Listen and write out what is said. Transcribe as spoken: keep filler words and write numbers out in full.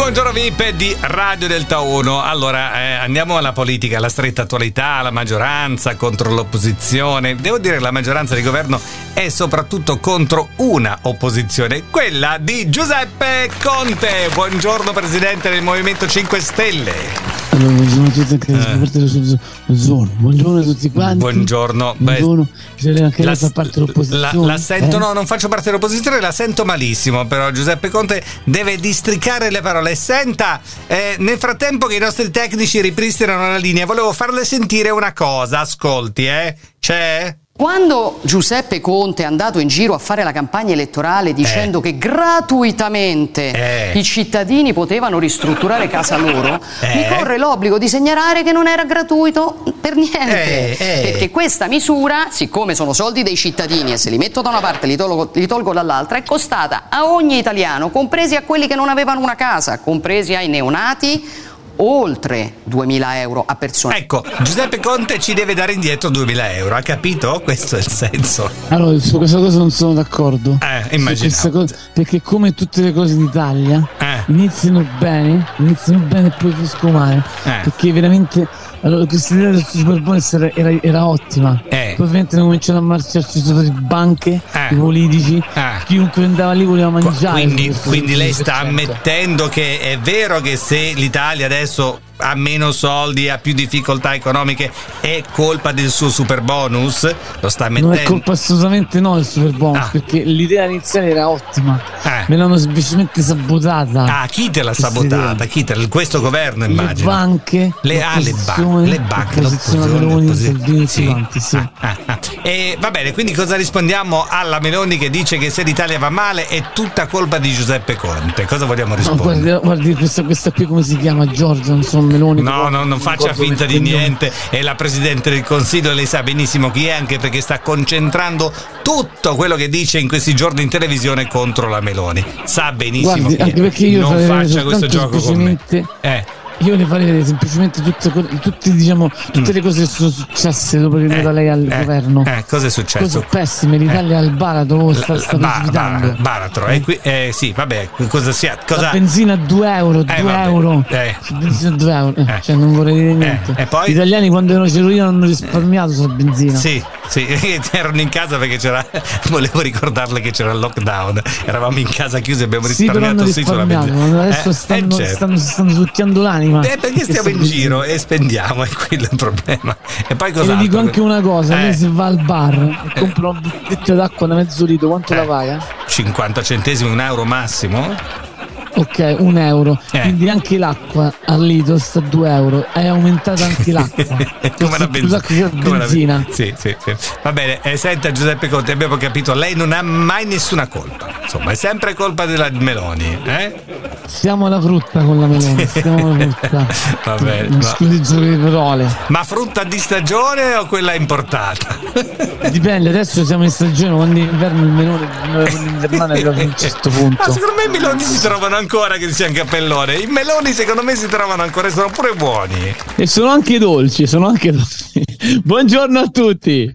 Buongiorno VIP di Radio Delta uno. Allora, eh, andiamo alla politica, alla stretta attualità, la maggioranza contro l'opposizione. Devo dire che la maggioranza di governo è soprattutto contro una opposizione, quella di Giuseppe Conte. Buongiorno Presidente del Movimento cinque Stelle. Allora, buongiorno a tutti, anche eh. buongiorno a tutti quanti. Buongiorno. Buongiorno. Beh, anche la, la parte dell'opposizione. La, la sento, eh? No, non faccio parte dell'opposizione, la sento malissimo. Però Giuseppe Conte deve districare le parole. Senta, eh, nel frattempo che i nostri tecnici ripristinano la linea, volevo farle sentire una cosa. Ascolti, eh? C'è? Quando Giuseppe Conte è andato in giro a fare la campagna elettorale dicendo eh. che gratuitamente eh. i cittadini potevano ristrutturare casa loro, eh. mi corre l'obbligo di segnalare che non era gratuito per niente, eh. Eh. perché questa misura, siccome sono soldi dei cittadini e se li metto da una parte li tolgo, li tolgo dall'altra, è costata a ogni italiano, compresi a quelli che non avevano una casa, compresi ai neonati, oltre duemila euro a persona. Ecco, Giuseppe Conte ci deve dare indietro duemila euro, ha capito? Questo è il senso. Allora, su questa cosa non sono d'accordo. Eh, immaginavo. Perché come tutte le cose d'Italia, eh. iniziano bene, iniziano bene e poi finiscono male. Eh. Perché veramente, allora, questa idea del Superbonus era, era, era ottima. Eh. Poi ovviamente hanno cominciato a marciarci sotto le banche, eh. i politici, eh. chiunque andava lì voleva mangiare. Quindi, quindi lei sta ammettendo che è vero che se l'Italia adesso ha meno soldi, ha più difficoltà economiche, è colpa del suo superbonus? Lo sta mettendo? Non è colpa assolutamente no del superbonus, ah. perché l'idea iniziale era ottima, eh. me l'hanno semplicemente sabotata. Ah, chi te l'ha sabotata? Chi te l'ha? Questo governo, immagino. Le banche, le, ah, le banche, le banche, l'opposizione, sì. ah, ah, ah. E va bene, quindi cosa rispondiamo alla Meloni che dice che se l'Italia va male è tutta colpa di Giuseppe Conte? Cosa vogliamo rispondere? No, guardi, guardi questa, questa qui come si chiama? Giorgia, non sono Meloni. No, no, non faccia finta di niente, è la Presidente del Consiglio, lei sa benissimo chi è, anche perché sta concentrando tutto quello che dice in questi giorni in televisione contro la Meloni. Sa benissimo Guardi, chi anche è. Perché io non faccia questo gioco con me. Eh. Io le farei vedere semplicemente tutte, tutte, diciamo, tutte mm. le cose che sono successe dopo che è venuta eh, lei al eh, governo. Eh, cosa è successo? Cose pessime, l'Italia è eh. al baratro, sta, sta ba, ba, baratro, eh. Eh, qui, eh, sì, vabbè, cosa sia? Cosa... La benzina a due euro, eh, due euro, eh. benzina due euro, eh. Eh. cioè non vorrei dire niente. Eh. E poi... Gli italiani quando ero c'ero io hanno risparmiato eh. sulla benzina. Sì, sì, erano in casa perché c'era, volevo ricordarle che c'era il lockdown, eravamo in casa chiusi e abbiamo risparmiato sì, sì sulla benzina. Adesso eh, stanno, certo. stanno, stanno succhiando l'anima. Eh, perché stiamo in giro e spendiamo, è quello il problema. E poi cosa? Le dico anche una cosa: eh. lei se va al bar e eh. compra un bottiglio d'acqua da mezzo litro, quanto eh. la paga? cinquanta centesimi, un euro massimo? Ok, un euro. Eh. Quindi anche l'acqua al litro sta due euro. È aumentata anche l'acqua. Come la benzina. Come la benzina. Sì, sì, sì. Va bene, eh, senta Giuseppe Conte, abbiamo capito, lei non ha mai nessuna colpa. Insomma, è sempre colpa della Meloni, eh? Siamo alla frutta con la Meloni, siamo alla frutta. Va bene. Mi scusi di parole. Ma frutta di stagione o quella importata? Dipende, adesso siamo in stagione, quando è inverno il melone, il melone è arrivato a un certo punto. Ma secondo me i meloni si trovano ancora che sia un cappellone. I meloni secondo me si trovano ancora e sono pure buoni. E sono anche dolci, sono anche dolci. Buongiorno a tutti.